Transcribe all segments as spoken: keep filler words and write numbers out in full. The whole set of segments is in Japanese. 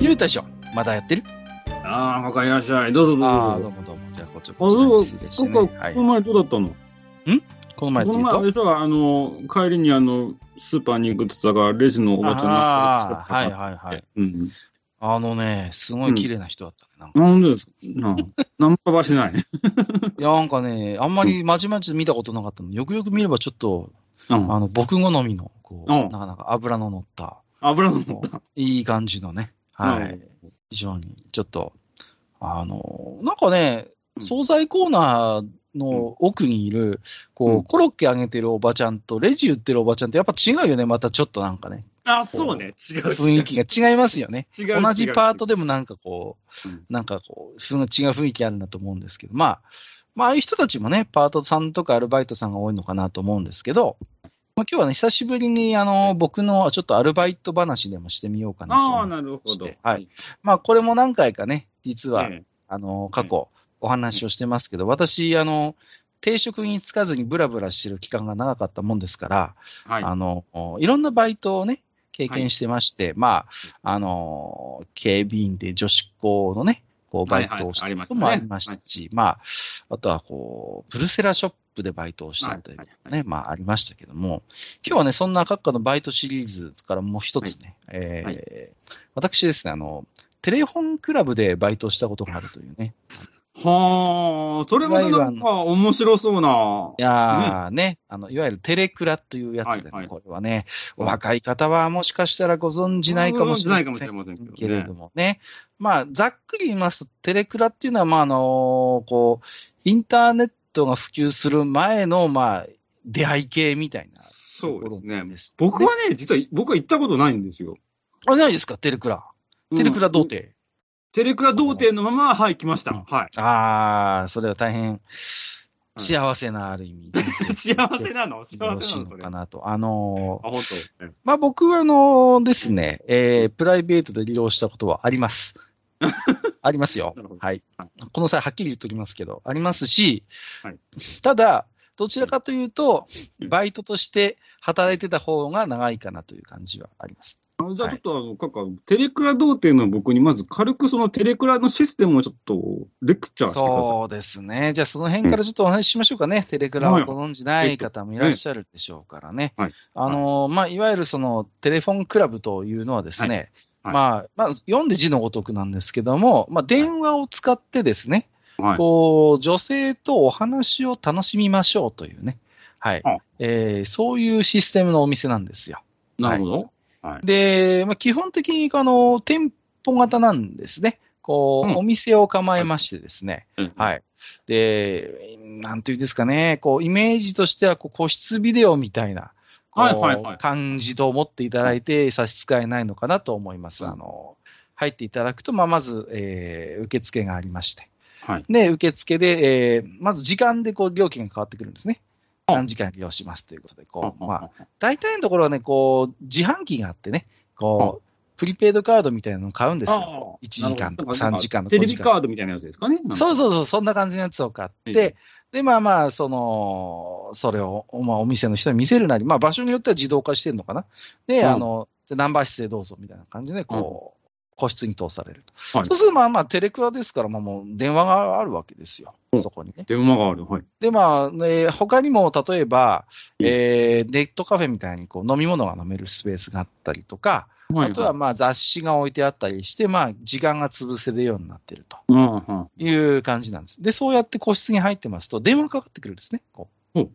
ゆうたでしょ、まだやってる？ああ、おかえりなさい。どうぞどうぞ。ああ、どうもどうも。じゃあこっちこっちに失礼してね。この前どうだったの？ん？この前って言うと？この前実はあの帰りにあのスーパーに行くって言ったからレジのおばちゃんが使ってた。はいはいはい。うん、あのね、すごい綺麗な人だったね。なんか、うん、なんですか。な何かばしない。いやなんかね、あんまりまじまじ見たことなかったの。よくよく見ればちょっと、うん、あの僕好みのこう、うん、なかなか脂の乗った脂の乗ったいい感じのね。はい、うん、非常にちょっとあのなんかね、惣菜コーナーの奥にいるこう、うん、コロッケあげてるおばちゃんとレジ売ってるおばちゃんとやっぱ違うよね。またちょっとなんかね、あ、そうね、違う雰囲気が違いますよね。違う違う、同じパートでもなんかこう、うん、なんかこう違う雰囲気あるなと思うんですけど、まあまあああいう人たちもね、パートさんとかアルバイトさんが多いのかなと思うんですけど。まあ、今日はね、久しぶりに、あの、僕のちょっとアルバイト話でもしてみようかなと思いまして。ああ、なるほど。はい。まあ、これも何回かね、実は、うん、あの、過去、お話をしてますけど、うん、私、あの、定職に就かずにブラブラしてる期間が長かったもんですから、はい、あの、いろんなバイトをね、経験してまして、はい、まあ、あの、警備員で女子校のね、こう、バイトをしたこともありましたし、まあ、あとは、こう、ブルセラショップ、でバイトをしたというね、はいはいはい、まあありましたけども、今日はね、そんな各家のバイトシリーズからもう一つね、はいえーはい、私ですね、あの、テレホンクラブでバイトしたことがあるというね。はあ、それまたなんか面白そうな。いやー、ね、ね、あの、いわゆるテレクラというやつでね、はいはい、これはね、お若い方はもしかしたらご存じないかもしれませんけれどもね。まあ、ざっくり言いますと、テレクラっていうのは、まあ、あの、こう、インターネットが普及する前の、まあ、出会い系みたいな。そうですね。僕はね、実は僕は行ったことないんですよ。あ、ないですか、テレクラ。テレクラ童貞。うん、テレクラ童貞のまま、はい、来ました。うん、はい。ああ、それは大変幸せな、ある意味。はい、幸せなの幸せなのそれ。よろしいのかなと。あのー、あ、本当。まあ僕は、あのー、ですね、えー、プライベートで利用したことはあります。ありますよ、はい、この際はっきり言っておきますけどありますし、はい、ただどちらかというと、はい、バイトとして働いてた方が長いかなという感じはあります。あの、じゃあちょっと、はい、かかテレクラ童貞の僕にまず軽くそのテレクラのシステムをちょっとレクチャーしてください。そうですね、じゃあその辺からちょっとお話ししましょうかね、うん、テレクラをご存じない方もいらっしゃるでしょうからね、はいはいあのーまあ、いわゆるそのテレフォンクラブというのはですね、はいはいまあまあ、読んで字のごとくなんですけども、まあ、電話を使ってですね、はい、こう女性とお話を楽しみましょうというね、はいはいえー、そういうシステムのお店なんですよ。なるほど、はい、で、まあ、基本的にあの店舗型なんですね。こう、うん、お店を構えましてですね、うんはい、でなんていうんですかね、こうイメージとしてはこう個室ビデオみたいなはいはいはい、感じと思っていただいて差し支えないのかなと思います。うん、あの入っていただくと、まあ、まず、えー、受付がありまして、はい、で受付で、えー、まず時間でこう料金が変わってくるんですね。何時間利用しますということでこう、まあ、大体のところは、ね、こう自販機があってねこうプリペイドカードみたいなのを買うんですよ。いちじかんとかさんじかんとか。テレビカードみたいなやつですかね。そうそうそう、そんな感じのやつを買って、はい、で、まあまあ、その、それを、まあ、お店の人に見せるなり、まあ場所によっては自動化してるのかな。で、うん、あの、ナンバー室へどうぞみたいな感じで、こう、うん、個室に通されると。はい、そうすると、まあまあ、テレクラですから、まあもう電話があるわけですよ。そこにね。電話がある。はい。で、まあ、ね、他にも、例えば、うんえー、ネットカフェみたいにこう飲み物が飲めるスペースがあったりとか、あとはまあ雑誌が置いてあったりして、まあ、時間が潰せるようになっているという感じなんです。で、そうやって個室に入ってますと、電話かかってくるんですね。こう、うん、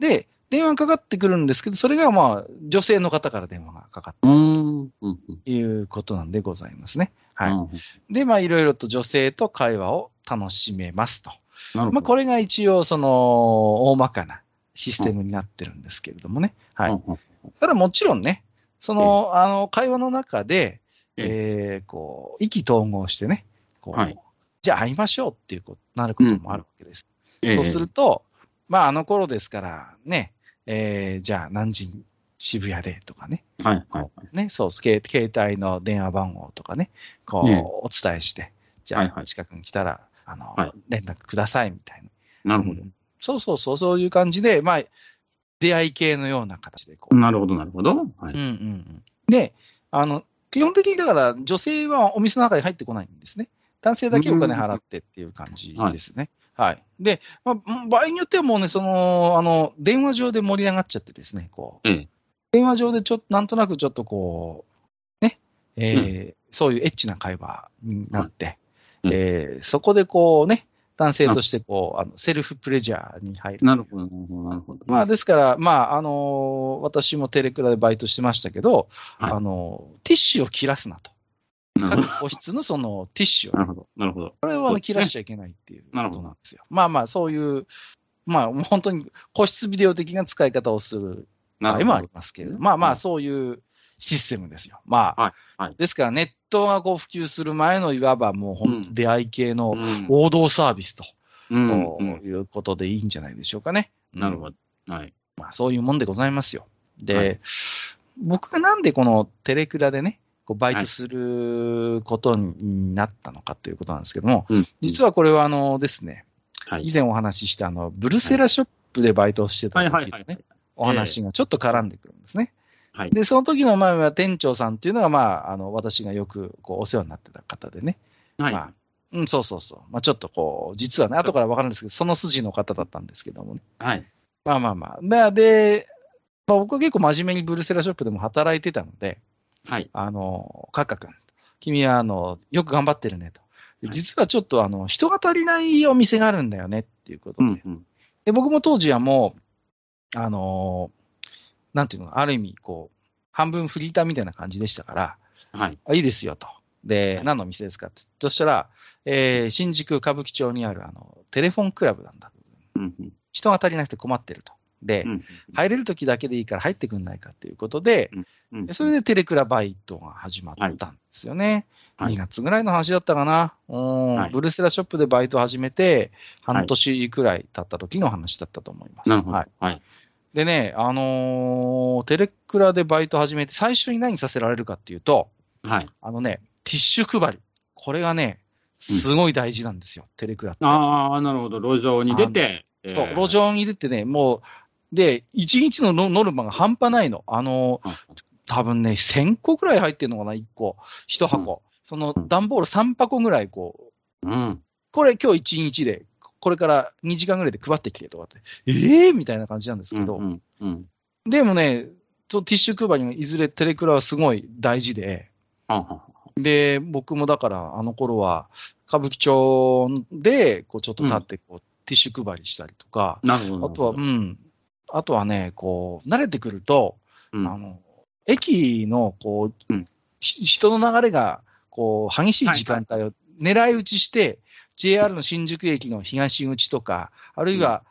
で、電話かかってくるんですけど、それがまあ女性の方から電話がかかってくるということなんでございますね。はいで、まあ、いろいろと女性と会話を楽しめますと。まあ、これが一応、その大まかなシステムになってるんですけれどもね。はい、ただもちろんね、その、えー、あの会話の中で、えーえー、こう意気投合してね、こう、はい、じゃあ会いましょうっていうことになることもあるわけです。うんえー、そうすると、まあ、あの頃ですからね、えー、じゃあ何時に渋谷でとかね、はいはいはい、ねそう携帯の電話番号とかね、こう、えー、お伝えして、じゃあ近くに来たら、はいはいあのはい、連絡くださいみたいな。なるほど。うん、そうそうそう、そういう感じで、まあ、出会い系のような形でこう。なるほど、なるほど。はいうんうんうん、であの、基本的にだから、女性はお店の中に入ってこないんですね。男性だけお金払ってっていう感じですね。うん、はい。で、まあ、場合によってはもうね、その、あの、電話上で盛り上がっちゃってですね、こう。うん、電話上でちょっと、なんとなくちょっとこう、ね、えーうん、そういうエッチな会話になって、うんえー、そこでこうね、男性としてこうあのセルフプレジャーに入る。なるほど、なるほど。まあ、ですから、まああのー、私もテレクラでバイトしてましたけど、はいあのー、ティッシュを切らすなと。各個室のそのティッシュを。なるほど、なるほど。これは、ねね、切らしちゃいけないっていうことなんですよ。まあまあ、そういう、まあ、本当に個室ビデオ的な使い方をする場合もありますけれど、まあまあ、そういうシステムですよ。まあ、はいはい、ですからネットがこう普及する前のいわばもう本当出会い系の王道サービスと、うんうん、いうことでいいんじゃないでしょうかね。うん、なるほど。はい。まあそういうもんでございますよ。で、はい、僕がなんでこのテレクラでね、こうバイトすることになったのかということなんですけども、はい、実はこれはあのですね、はい、以前お話ししたあのブルセラショップでバイトしてた時のね、お話がちょっと絡んでくるんですね。はい、でその時の前は店長さんっていうのが、まあ、あの私がよくこうお世話になってた方でね、はいまあうん、そうそうそう、まあ、ちょっとこう、実はね、後から分かるんですけど、その筋の方だったんですけどもね、はい、まあまあまあ、で、まあ、僕は結構真面目にブルセラショップでも働いてたので、はい、あのカッカ君、君はあのよく頑張ってるねと、実はちょっとあの人が足りないお店があるんだよねっていうことで、うんうん、で僕も当時はもう、あのなんていうのある意味こう、半分フリーターみたいな感じでしたから、はい、あいいですよと。で、はい、何の店ですかって。そしたら、えー、新宿歌舞伎町にあるあのテレフォンクラブなんだ、うんうん。人が足りなくて困ってると。で、うんうん、入れるときだけでいいから入ってくんないかということで、うんうん、それでテレクラバイトが始まったんですよね。はい、にがつぐらいの話だったかな、はい。ブルセラショップでバイト始めて、半年くらい経った時の話だったと思います。はい、なるほど。はいはいでね、あのー、テレクラでバイト始めて、最初に何させられるかっていうと、はい、あのね、ティッシュ配り。これがね、すごい大事なんですよ、うん、テレクラって。ああ、なるほど。路上に出て、えー。路上に出てね、もう、で、いちにちのノルマが半端ないの。あのー、多分ね、せんこくらい入ってるのかな、いっこ。いちはこ。うん、その、段ボールさんぱこぐらい、こう。うん。これ今日いちにちで。これからにじかんぐらいで配ってきてとかって、えーみたいな感じなんですけど、うんうんうん、でもね、ティッシュ配りのいずれテレクラはすごい大事で、うん、で、僕もだからあの頃は歌舞伎町でこうちょっと立ってこう、うん、ティッシュ配りしたりとか、あとは、うん、あとはね、こう慣れてくると、うん、あの駅のこう、うん、人の流れがこう激しい時間帯を狙い撃ちして、はいはいジェイアール の新宿駅の東口とか、あるいは、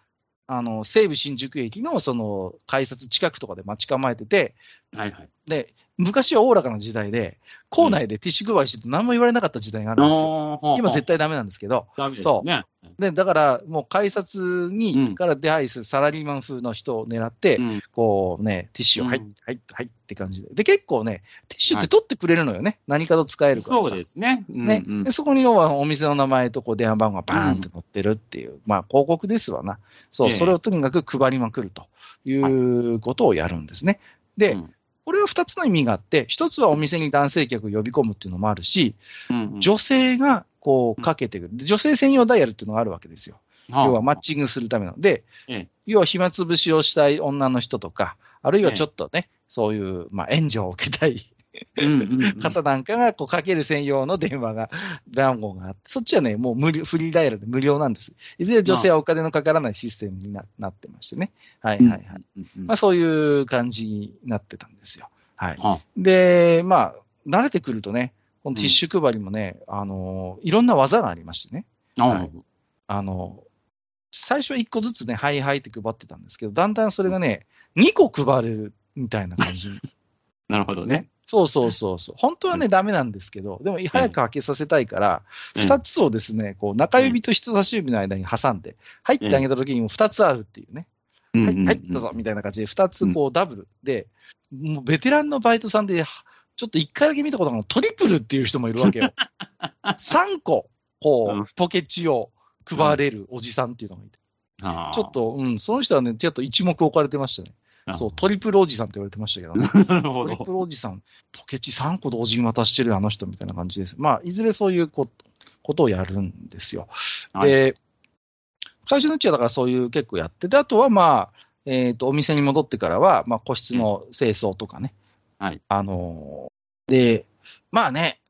うん、あの西武新宿駅のその改札近くとかで待ち構えてて、はいはい、で昔はおおらかな時代で、構内でティッシュ配りしてて何も言われなかった時代があるんですよ。うん、今絶対ダメなんですけど、うん、そう、ね、でだからもう改札にから出入りするサラリーマン風の人を狙って、うん、こうね、ティッシュをはい、うん、はい、はいって感じで。で、結構ね、ティッシュって取ってくれるのよね。はい、何かと使えるからさ。そうですね。うんうん、ねでそこに要はお店の名前とこう電話番号がバーンって載ってるっていう、うん、まあ広告ですわな。そう、えー、それをとにかく配りまくるということをやるんですね。はい、で、うんこれはふたつの意味があって、ひとつはお店に男性客を呼び込むっていうのもあるし、うんうん、女性がこうかけてくる、女性専用ダイヤルっていうのがあるわけですよ。はあ、要はマッチングするための。で、ええ、要は暇つぶしをしたい女の人とか、あるいはちょっとね、ええ、そういう、まあ、援助を受けたい方なんかがこうかける専用の電話が、番号があって、そっちはね、もう無料フリーダイヤルで無料なんです。いずれ女性はお金のかからないシステムに な, なってましてね。はいはいはい。うんうんまあ、そういう感じになってたんですよ。はい。はあ、で、まあ、慣れてくるとね、このティッシュ配りもね、うん、あの、いろんな技がありましてね。ああ、はい。あの、最初はいっこずつね、はいはいって配ってたんですけど、だんだんそれがね、にこ配るみたいな感じに。なるほどね。そうそうそうそう。本当はね、うん、ダメなんですけど、でも早く開けさせたいから、二、うん、つをですね、こう中指と人差し指の間に挟んで、入ってあげた時にも二つあるっていうね。うん、はい、はい、どうぞみたいな感じで、二つこうダブルで、うん、もうベテランのバイトさんで、ちょっと一回だけ見たことがあるトリプルっていう人もいるわけよ。さんこ、こう、ポケチを配れるおじさんっていうのがいて。うん、ちょっと、うん、その人はね、ちょっと一目置かれてましたね。そう、トリプルおじさんって言われてましたけど、ね、なるほど。トリプルおじさん、ポケチさんこ同時に渡してるあの人みたいな感じです。まあ、いずれそういうこと、ことをやるんですよ。はい、で、最初のうちはだからそういう結構やってて、あとはまあ、えっと、お店に戻ってからは、まあ、個室の清掃とかね。はい。あのー、で、まあね、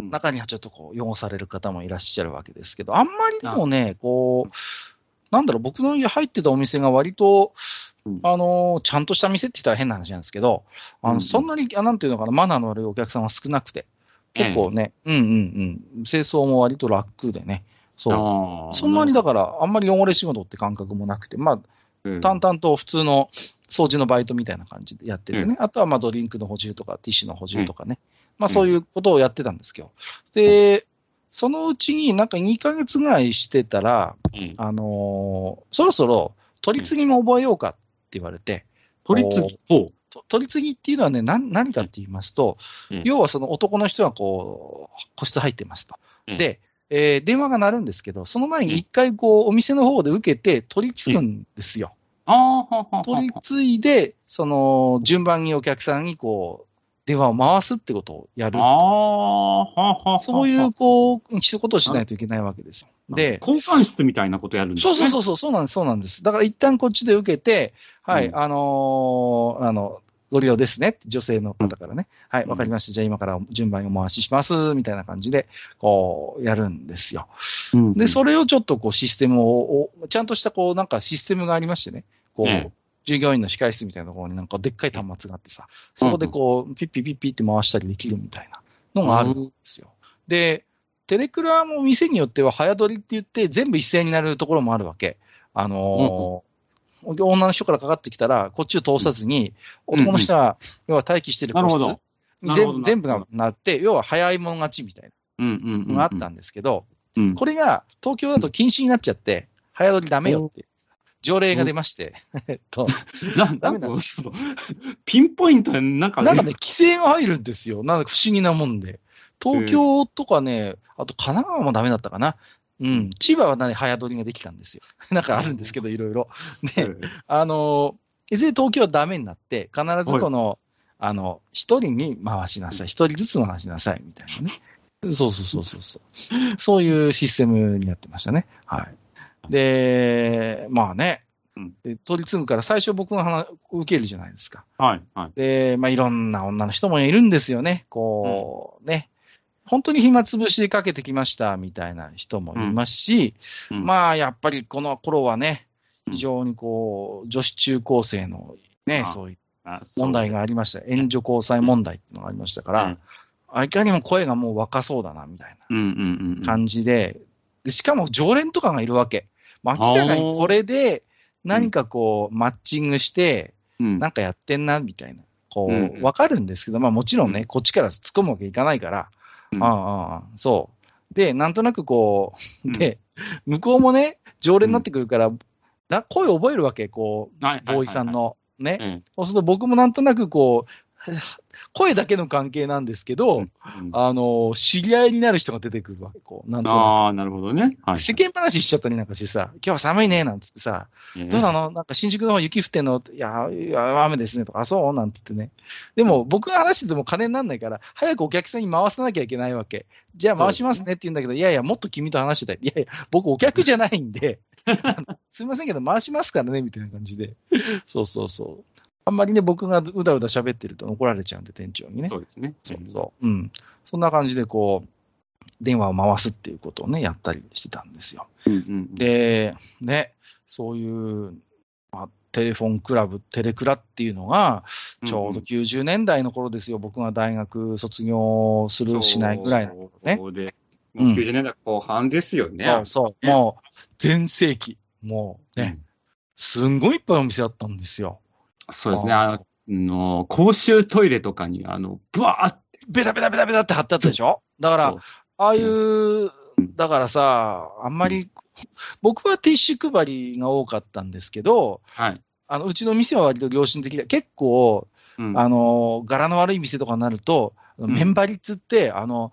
中にはちょっとこう、汚される方もいらっしゃるわけですけど、あんまりでもね、こう、なんだろう、僕の入ってたお店が割と、あのー、ちゃんとした店って言ったら変な話なんですけど、あの、うん、そんなに、なんていうのかな、マナーの悪いお客さんは少なくて、結構ね、ええ、うんうんうん、清掃も割と楽でね、そう、そんなにだから、あんまり汚れ仕事って感覚もなくて、まあ、うん、淡々と普通の掃除のバイトみたいな感じでやっててね、うん、あとはまあドリンクの補充とか、ティッシュの補充とかね、うん、まあそういうことをやってたんですけど、で、そのうちになんかにかげつぐらいしてたら、うん、あのー、そろそろ取り次ぎも覚えようか。って言われて、取り次ぎ、取り次ぎっていうのはね、な何かって言いますと、うん、要はその男の人がこう個室入ってますと、うん、で、えー、電話が鳴るんですけど、その前に一回こう、うん、お店の方で受けて取り次ぐんですよ。うん、あ取り次いでその順番にお客さんにこう電話を回すってことをやる。あそういうこう一ことをしないといけないわけですよ。で交換室みたいなことやるんですね。そうそうそうそうなんですそうなんです。だから一旦こっちで受けて、はい、うん、あのー、あのご利用ですね女性の方からね、うん、はいわかりました、じゃあ今から順番にお回ししますみたいな感じでこうやるんですよ。うん、でそれをちょっとこうシステムをちゃんとしたこうなんかシステムがありましてねこう。ね従業員の控室みたいなところになんかでっかい端末があってさ、そこでこうピッピピッピって回したりできるみたいなのがあるんですよ。で、テレクラも店によっては早撮りって言って全部一斉になるところもあるわけ。あのー、女の人からかかってきたらこっちを通さずに男の人は要は待機してる個室に全部がなって要は早い者勝ちみたいなのがあったんですけど、これが東京だと禁止になっちゃって早撮りダメよって。条例が出まして、えっと、ダメなんですよ。ピンポイントでなんかね、なんかね、規制が入るんですよ。なんか不思議なもんで。東京とかね、あと神奈川もダメだったかな。うん、千葉はね、早撮りができたんですよ。なんかあるんですけど、いろいろ。ね、あの、いずれ東京はダメになって、必ずこの、あの、一人に回しなさい、一人ずつ回しなさい、みたいなね。そうそうそうそう。そういうシステムになってましたね。はい。で、まあね、うん、取り次ぐから最初僕が受けるじゃないですか。はい、はい。で、まあいろんな女の人もいるんですよね。こう、うん、ね、本当に暇つぶしでかけてきましたみたいな人もいますし、うんうん、まあやっぱりこの頃はね、非常にこう、女子中高生のね、うん、そういう問題がありました。援助交際問題っていうのがありましたから、うん、いかにも声がもう若そうだなみたいな感じで、でしかも常連とかがいるわけ。明らかにこれで何かこうマッチングしてなんかやってんなみたいなこう分かるんですけど、まあもちろんねこっちから突っ込むわけいかないから、あああそうでなんとなくこうで向こうもね常連になってくるからだ声を覚えるわけこうボーイさんのね。そうすると僕もなんとなくこう声だけの関係なんですけど、うんうん、あの、知り合いになる人が出てくるわけ、こう、なんとなく。ああ、なるほどね。はい、世間話しちゃったりなんかしてさ、今日は寒いね、なんつってさ、えー、どうなのなんか新宿の方雪降ってんのいや、雨ですね、とか、あ、そうなんつってね。でも、僕が話してても金にならないから、早くお客さんに回さなきゃいけないわけ。じゃあ回しますねって言うんだけど、ね、いやいや、もっと君と話してたい。いやいや、僕お客じゃないんで、すいませんけど、回しますからね、みたいな感じで。そうそうそう。あんまりね、僕がうだうだ喋ってると怒られちゃうんで、店長にね。そうですね。そうそう。うん。そんな感じで、こう、電話を回すっていうことをね、やったりしてたんですよ。うんうんうん、で、ね、そういう、まあ、テレフォンクラブ、テレクラっていうのが、ちょうどきゅうじゅうねんだいの頃ですよ、うんうん、僕が大学卒業する、しないぐらいのね。そうで、もうきゅうじゅうねんだいこう半ですよね。うん、そうそう。もう、全盛期、もうね、うん、すんごいいっぱいお店あったんですよ。そうですね。あの、の公衆トイレとかにあのブワーってベタベタベタベタって貼ってあったでしょ。だからああいう、うん、だからさあんまり、うん、僕はティッシュ配りが多かったんですけど、はい、あのうちの店は割と良心的で結構、うん、あの柄の悪い店とかになると、うん、メンバリっつってあの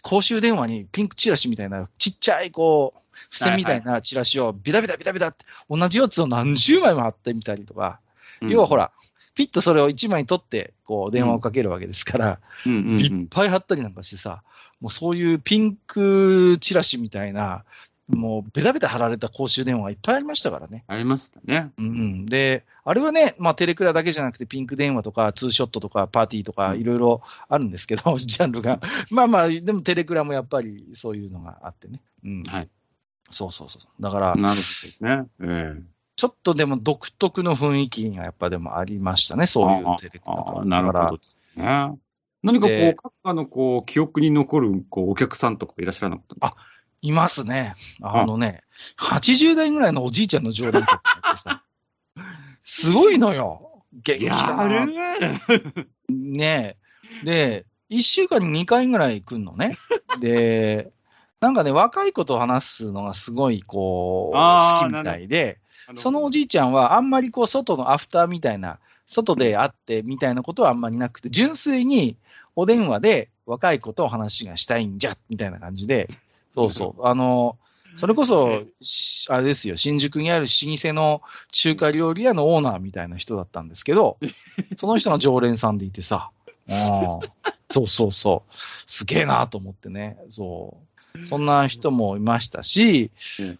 公衆電話にピンクチラシみたいなちっちゃいこう付箋みたいなチラシをビタビタビタビタって同じやつを何十枚も貼ってみたりとか、うん、要はほらピッとそれをいちまい取ってこう電話をかけるわけですから、うんうんうんうん、いっぱい貼ったりなんかしてさ、もうそういうピンクチラシみたいなもうベタベタ貼られた公衆電話がいっぱいありましたからね。ありましたね。うん、で、あれはね、まあ、テレクラだけじゃなくてピンク電話とかツーショットとかパーティーとかいろいろあるんですけど、ジャンルがまあまあでもテレクラもやっぱりそういうのがあってね、うん、はい、そうそうそう、だからなるほどですね、えー、ちょっとでも独特の雰囲気がやっぱでもありましたね、そういうテレクラだから。なるほどですね。何かこう各家のこう記憶に残るこうお客さんとかいらっしゃらなかったんですか？あ、いますね。あのね、うん、はちじゅうだいぐらいのおじいちゃんの常連客ってさ、すごいのよ。元気だな。ねえ。で、いっしゅうかんににかいぐらい来んのね。で、なんかね、若い子と話すのがすごいこう、好きみたいで、そのおじいちゃんはあんまりこう、外のアフターみたいな、外で会ってみたいなことはあんまりなくて、純粋にお電話で若い子と話がしたいんじゃ、みたいな感じで、そうそう。あの、それこそ、あれですよ、新宿にある老舗の中華料理屋のオーナーみたいな人だったんですけど、その人が常連さんでいてさ、あ、そうそうそう、すげえなと思ってね、そう。そんな人もいましたし、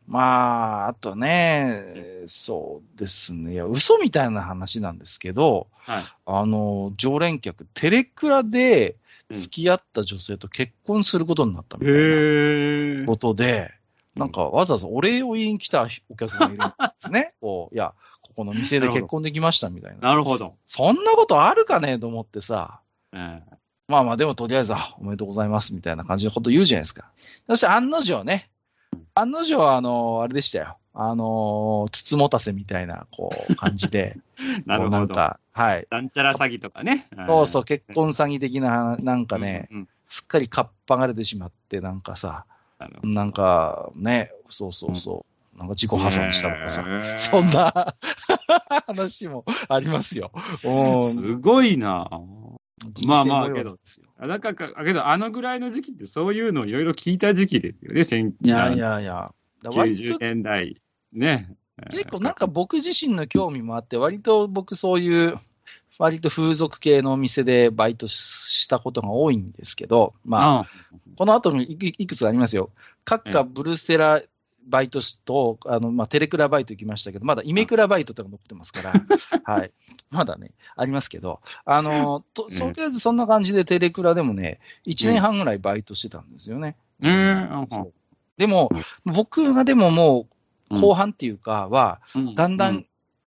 まあ、あとね、そうですね、いや、嘘みたいな話なんですけど、はい、あの、常連客、テレクラで、付き合った女性と結婚することになったみたいなことで、なんかわざわざお礼を言いに来たお客がいるんですね。こう、いや、ここの店で結婚できましたみたいな。なるほど。そんなことあるかねと思ってさ、えー、まあまあでもとりあえずおめでとうございますみたいな感じのこと言うじゃないですか。そして案の定ね、案の定はあのあれでしたよ。あのー、つつもたせみたいなこう感じでなるほど、なんか、はい、なんちゃら詐欺とかね、そうそう、結婚詐欺的ななんかね、うんうん、すっかりかっぱがれてしまって、なんかさ、なんかね、そうそうそう、うん、なんか自己破産したとかさ、えー、そんな話もありますよ。おすごいな。まあまあけど、だからけどあのぐらいの時期ってそういうのをいろいろ聞いた時期ですよね。いやいやいや。きゅうじゅうねんだいね、結構なんか僕自身の興味もあって、割と僕そういう割と風俗系のお店でバイトしたことが多いんですけど、まあ、ああ、この後にいくつかありますよ。各家ブルセラバイトと、あの、まあ、テレクラバイト行きましたけど、まだイメクラバイトとか残ってますから、はい、まだねありますけど、あのと、とりあえずそんな感じでテレクラでもねいちねんはんぐらいバイトしてたんですよね。うんうんうん、でも僕がでももう後半っていうかは、うん、だんだん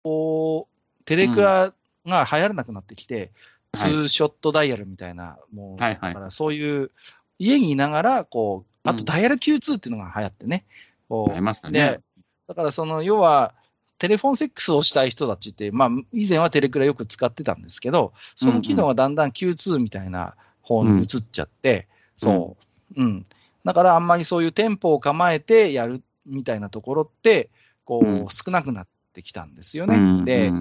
こう、うん、テレクラが流行らなくなってきて、うん、ツーショットダイヤルみたいな、もう、はいはい、だからそういう家にいながらこう、あとダイヤル キューツー っていうのが流行ってね、うん、こう、ね、でだからその要はテレフォンセックスをしたい人たちって、まあ、以前はテレクラよく使ってたんですけど、その機能がだんだん キューツー みたいな方に移っちゃって、うん、そう、うん。うん、だからあんまりそういう店舗を構えてやるみたいなところってこう少なくなってきたんですよね、うん、で、う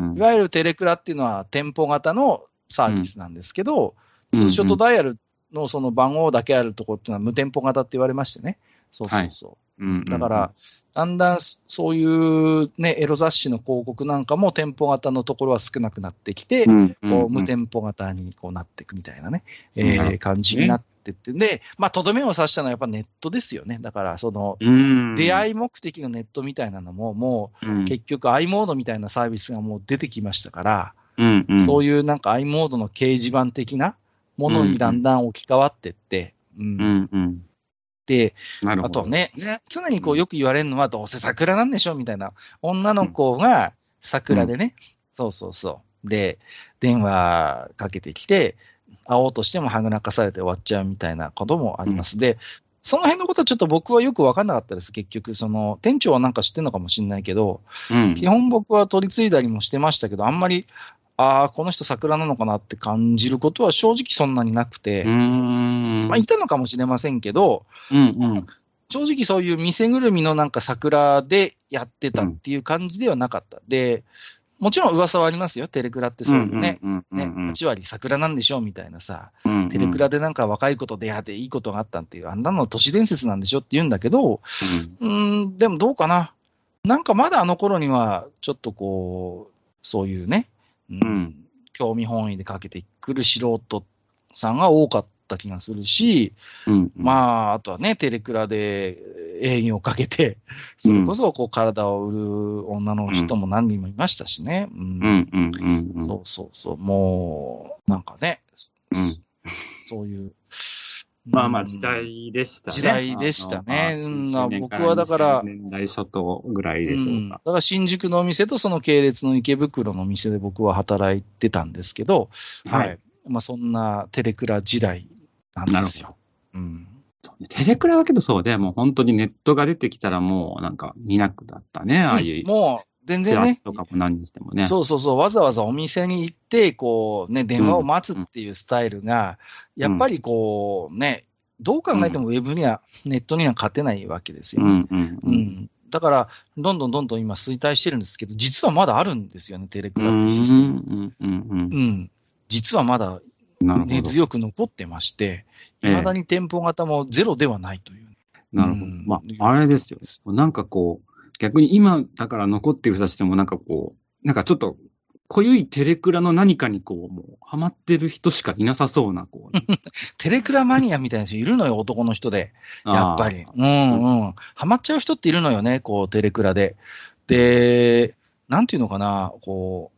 ん、いわゆるテレクラっていうのは店舗型のサービスなんですけど、うん、ツーショットダイヤルのその番号だけあるところっていうのは無店舗型って言われましてね、そうそうそう、はい、だからだんだんそういう、ね、エロ雑誌の広告なんかも店舗型のところは少なくなってきて、うん、こう無店舗型にこうなっていくみたいなね、うん、えー、感じになってって言って、で、まあ、とどめを刺したのはやっぱネットですよね。だからその出会い目的のネットみたいなのももう結局 i モードみたいなサービスがもう出てきましたから、うんうん、そういうなんか i モードの掲示板的なものにだんだん置き換わっていって、うんうんうんうん、で、あとね、常にこうよく言われるのはどうせ桜なんでしょみたいな、女の子が桜でね、うん、そうそうそうで電話かけてきて会おうとしてもはぐらかされて終わっちゃうみたいなこともあります、うん、でその辺のことはちょっと僕はよく分かんなかったです。結局その店長はなんか知ってるのかもしれないけど、うん、基本僕は取り継いだりもしてましたけど、あんまりああこの人桜なのかなって感じることは正直そんなになくて、うーん、まあ、いたのかもしれませんけど、うんうん、正直そういう店ぐるみのなんか桜でやってたっていう感じではなかった、うん、でもちろん噂はありますよ。テレクラってそういうね。はち割桜なんでしょうみたいなさ、うんうん。テレクラでなんか若いこと出会っていいことがあったっていう、あんなの都市伝説なんでしょって言うんだけど、うん、うーんでもどうかな。なんかまだあの頃には、ちょっとこう、そういうね、うんうん、興味本位でかけてくる素人さんが多かった気がするし、うんうん、まあ、あとはね、テレクラで営業をかけて、それこそこう体を売る女の人も何人もいましたしね。そうそうそう、もう、なんかね、うん、そういう。まあまあ時代でしたね。時代でしたね。まあ、僕はだから、にせんねんだい初頭ぐらいでしょうか、うん。だから新宿のお店とその系列の池袋のお店で僕は働いてたんですけど、はい。はい、まあそんなテレクラ時代なんですよ。うん。テレクラはけどそうで、もう本当にネットが出てきたらもうなんか見なくなったね、ああいう。うん、もう全然ね、とかも何にしてもね、そうそうそう、わざわざお店に行ってこう、ね、電話を待つっていうスタイルが、うん、やっぱりこう、ね、どう考えてもウェブには、うん、ネットには勝てないわけですよ、ね、うんうんうん、だから、どんどんどんどん今、衰退してるんですけど、実はまだあるんですよね、テレクラってシステム、うんうんうんうん、実はまだ根強く残ってまして、いまだに店舗型もゼロではないという、なるほど、うん、まあ、あれですよ、なんかこう。逆に今だから残ってる人たちでもなんかこう、なんかちょっと濃ゆいテレクラの何かにこう、もうハマってる人しかいなさそうなこう。テレクラマニアみたいな人いるのよ、男の人で。やっぱり。うんうん。ハマっちゃう人っているのよね、こう、テレクラで。で、なんていうのかな、こ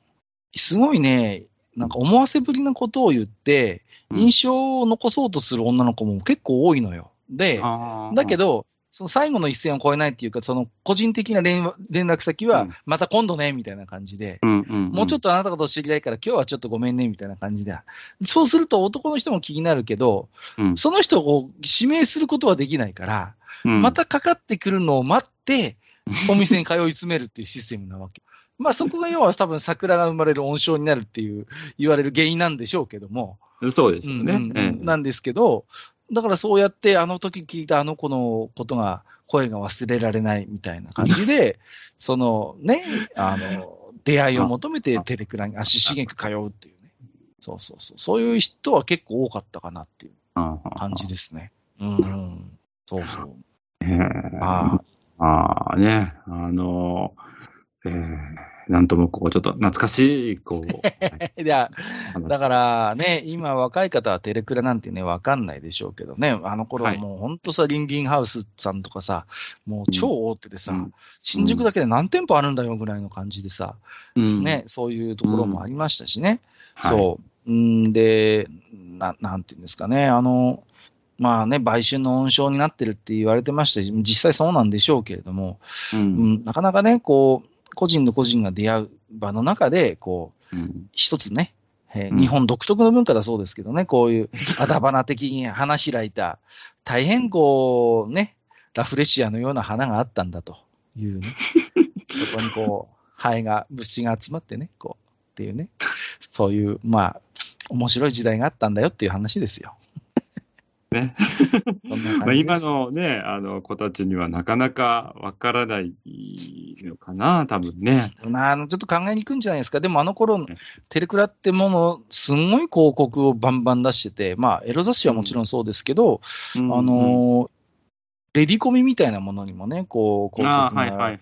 う、すごいね、なんか思わせぶりなことを言って、印象を残そうとする女の子も結構多いのよ。で、だけど、その最後の一線を越えないっていうか、その個人的な 連, 連絡先は、また今度ね、みたいな感じで、うんうんうん、もうちょっとあなたと知り合いから今日はちょっとごめんね、みたいな感じで。そうすると男の人も気になるけど、うん、その人を指名することはできないから、うん、またかかってくるのを待って、お店に通い詰めるっていうシステムなわけ。まあそこが要は多分桜が生まれる温床になるっていう、言われる原因なんでしょうけども。そうですよね。うんうんうん、なんですけど、だからそうやってあの時聞いたあの子のことが声が忘れられないみたいな感じでそのねあの出会いを求めてテレクラに足しげく通うっていうね、そうそうそう、そういう人は結構多かったかなっていう感じですね。うん、うん、そうそう、えああね、あのえーなんともこうちょっと懐かしいこういやだからね、今若い方はテレクラなんてね分かんないでしょうけどね、あの頃はもう本当さ、はい、リンギンハウスさんとかさ、もう超大手でさ、うん、新宿だけで何店舗あるんだよぐらいの感じでさ、うん、ね、そういうところもありましたしね、うん、そう、はい、んで な, なんていうんですかね、あのまあね、売春の温床になってるって言われてましたし、実際そうなんでしょうけれども、うんうん、なかなかねこう個人と個人が出会う場の中でこう、うん、一つね、えー、日本独特の文化だそうですけどね、うん、こういうあだ花的に花開いた大変こうねラフレシアのような花があったんだという、ね、そこにこうハエが物資が集まってねこうっていうね、そういうまあ面白い時代があったんだよっていう話ですよ。ね、まあ今のね、あの子たちにはなかなかわからないのかな、多分ね。まあ、ちょっと考えにくいんじゃないですか。でもあの頃、テレクラってもの、すんごい広告をバンバン出してて、まあ、エロ雑誌はもちろんそうですけど、うん、あの、うんうん、レディコミみたいなものにもね、こう、広告が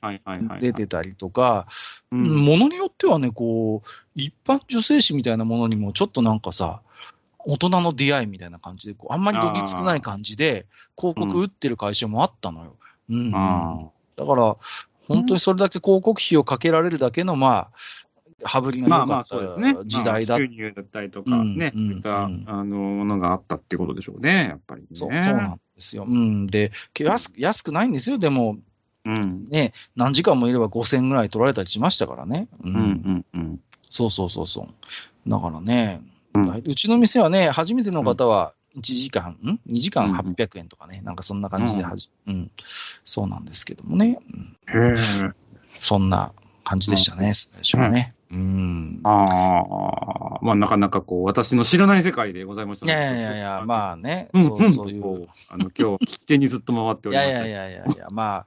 出てたりとか、ものによってはね、こう、一般女性誌みたいなものにもちょっとなんかさ、大人の出会いみたいな感じでこうあんまりどぎつくない感じで広告打ってる会社もあったのよ、うんうん、あだから本当にそれだけ広告費をかけられるだけのまあ羽振りが良かった時代だった、収入だったりとかね、そういったものがあったっていうことでしょうね、やっぱりね。そう、そうなんですよ、うん、で安、安くないんですよでも、うんね、何時間もいればごせんえんぐらい取られたりしましたからね、うんうんうんうん、そうそうそうそうだからね、うん、うちの店はね、初めての方はいちじかん、うん、にじかんはっぴゃくえんとかね、なんかそんな感じではじ、うんうん、そうなんですけどもね、うん、へえ、そんな感じでしたね、最初はね。うん。ああ、まあなかなかこう、私の知らない世界でございました、ね。いやいやいや、まあね、うん、そう、そういう。あの今日、聞き手にずっと回っておりました。いやいやいやいや、まあ、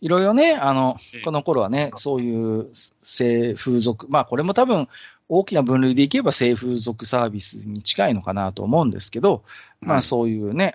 いろいろね、あの、この頃はね、そういう性風俗、まあこれも多分、大きな分類でいけば性風俗サービスに近いのかなと思うんですけど、まあそういうね、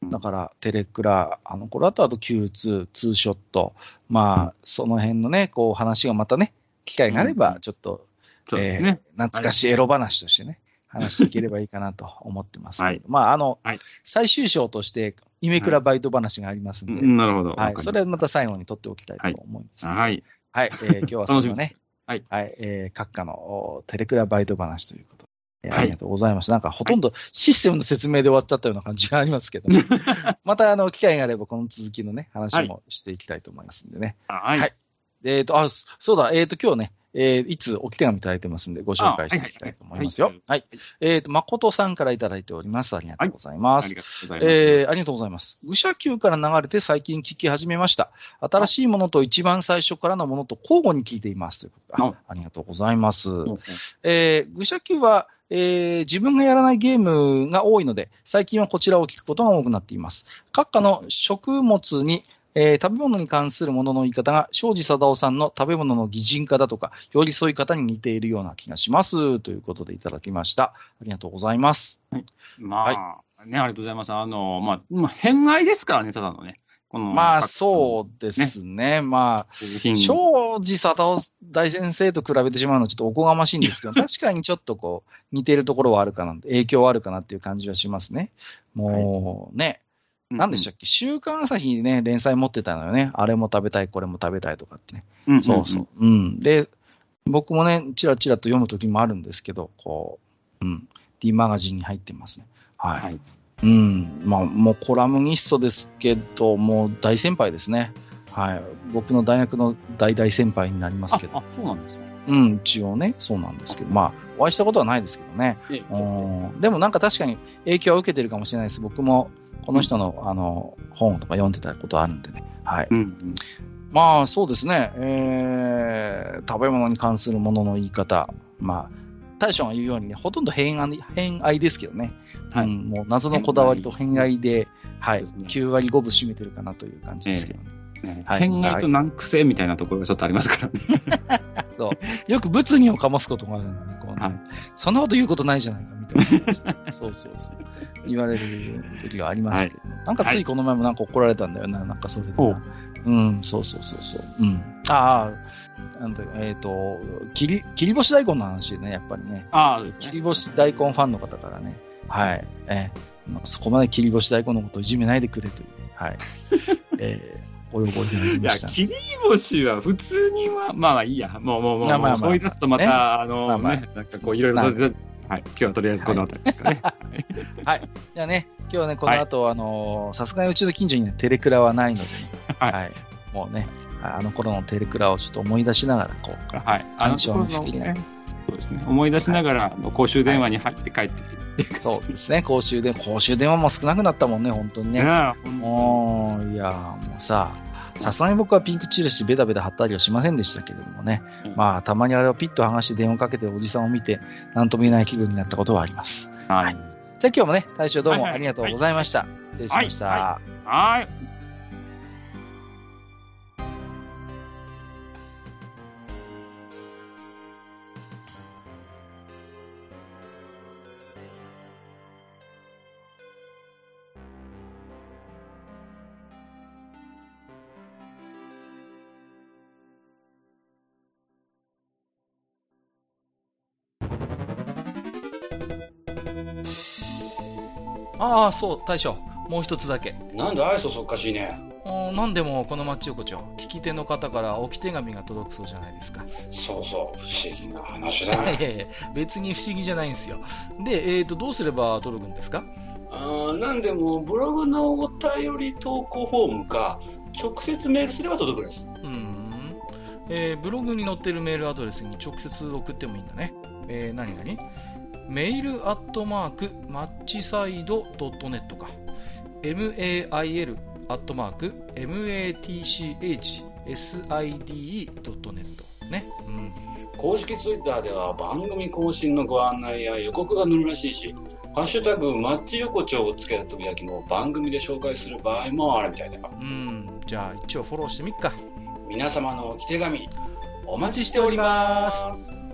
うん、だからテレクラ、あの頃だとあと キューツー、ツーショット、まあその辺のね、こう話がまたね、機会があれば、ちょっと、うんえーね、懐かしいエロ話としてね、話していければいいかなと思ってますけど、はい、まああの、はい、最終章として、イメクラバイト話がありますので、はい、なるほど、はい、それはまた最後に取っておきたいと思います、ね。はい。はい、えー、今日はそのね、はい、はい、えー、各家のテレクラバイト話ということで、えー、ありがとうございました。なんかほとんどシステムの説明で終わっちゃったような感じがありますけど、ね、またあの機会があればこの続きのね話もしていきたいと思いますんでね。はい。はい、えっ、ー、とあそうだえっ、ー、と今日ね、えー、いつおき手紙いただいてますんでご紹介していきたいと思いますよ。はい、はいはい、えっ、ー、と誠さんからいただいております。ありがとうございます。はい、えー、ありがとうございます。うしゃきゅうから流れて最近聞き始めました。新しいものと一番最初からのものと交互に聞いていますということで、あ、ありがとうございます。うん、えー、うしゃきゅうは。えー、自分がやらないゲームが多いので、最近はこちらを聞くことが多くなっています。各家の食物に、えー、食べ物に関するものの言い方が、庄司貞夫さんの食べ物の擬人化だとか、寄り添い方に似ているような気がします。ということでいただきました。ありがとうございます。はい、まあ、はい、ね、ありがとうございます。あの、まあ、まあ、偏愛ですからね、ただのね。このまあそうですね、ねまあ、庄司貞夫大先生と比べてしまうのはちょっとおこがましいんですけど、確かにちょっとこう似ているところはあるかな、影響はあるかなっていう感じはしますね。もうね、はい、何でしたっけ、うんうん、週刊朝日にね、連載持ってたのよね、あれも食べたい、これも食べたいとかってね、うんうんうん、そうそう、うん、で、僕もね、ちらちらと読むときもあるんですけど、こう、うん、D マガジンに入ってますね。はい、はいうんまあ、もうコラムニストですけど、もう大先輩ですね、はい、僕の大学の大大先輩になりますけど、ああそうなんですね、うん、一応ね、そうなんですけど、まあ、お会いしたことはないですけどね、ええ、でもなんか確かに影響は受けてるかもしれないです、僕もこの人の、うん、あの本とか読んでたことあるんでね、はいうんうん、まあそうですね、えー、食べ物に関するものの言い方、まあ大将が言うようにね、ほとんど偏愛、偏愛ですけどね、はいうん、もう謎のこだわりと偏愛で、はい、きゅう割ごぶ占めてるかなという感じですけどね。えーえーはい、偏愛と難癖みたいなところがちょっとありますからね。そうよく物議を醸すことがあるんで、ねこうねはい、そんなこと言うことないじゃないかみたいな、そうそうそう言われる時がありますけど、はい、なんかついこの前もなんか怒られたんだよな、なんかそれでな。うん、そうそうそうそう。うん、ああ、なんだえっ、ー、と切り切り干し大根の話でね、やっぱりね。あね切り干し大根ファンの方からね、はい、えー、そこまで切り干し大根のことをいじめないでくれという、はい、えー、お喜びいただきました。いや切り干しは普通にはまあいいや、もうもうもう、まあまあまあ、そう言い出すとまた、ね、あの、まあまあ、ね、なんかこういろいろと。はい、今日はとりあえずこの辺りですかね。はい、はい、じゃあね、今日はね、この後、はい、あのー、さすがにうちの近所に、ね、テレクラはないので、ねはい、はい、もうね、あの頃のテレクラをちょっと思い出しながら、こう、はい、あの頃の、ね、そうですね、思い出しながら、はい、公衆電話に入って帰ってきて、はい、そうですね、公衆電話、公衆電話も少なくなったもんね、本当にね。いや、もう、いや、もうさ、さすがに僕はピンク印ベタベタ貼ったりはしませんでしたけれどもね、うん、まあたまにあれをピッと剥がして電話かけておじさんを見て何とも言えない気分になったことはあります、はいはい、じゃあ今日もね大将どうもありがとうございました、はいはいはい、失礼しました、はいはいはい。ああそう大将もう一つだけ。なんで愛想そっかしいね。なんでもこの町横丁聞き手の方から置き手紙が届くそうじゃないですか。そうそう不思議な話だね。いやいや別に不思議じゃないんですよ。で、えーと、どうすれば届くんですか。あなんでもブログのお便り投稿フォームか直接メールすれば届くんです。うん、えー、ブログに載ってるメールアドレスに直接送ってもいいんだね。えー、何何メールアットマークマッチサイドドットネットか mail アットマーク matchside ドットネットね、うん、公式ツイッターでは番組更新のご案内や予告が載るらしいし、ハッシュタグマッチ横丁をつけるつぶやきも番組で紹介する場合もあるみたいだから、うん、じゃあ一応フォローしてみっか。皆様の置き手紙お待ちしております。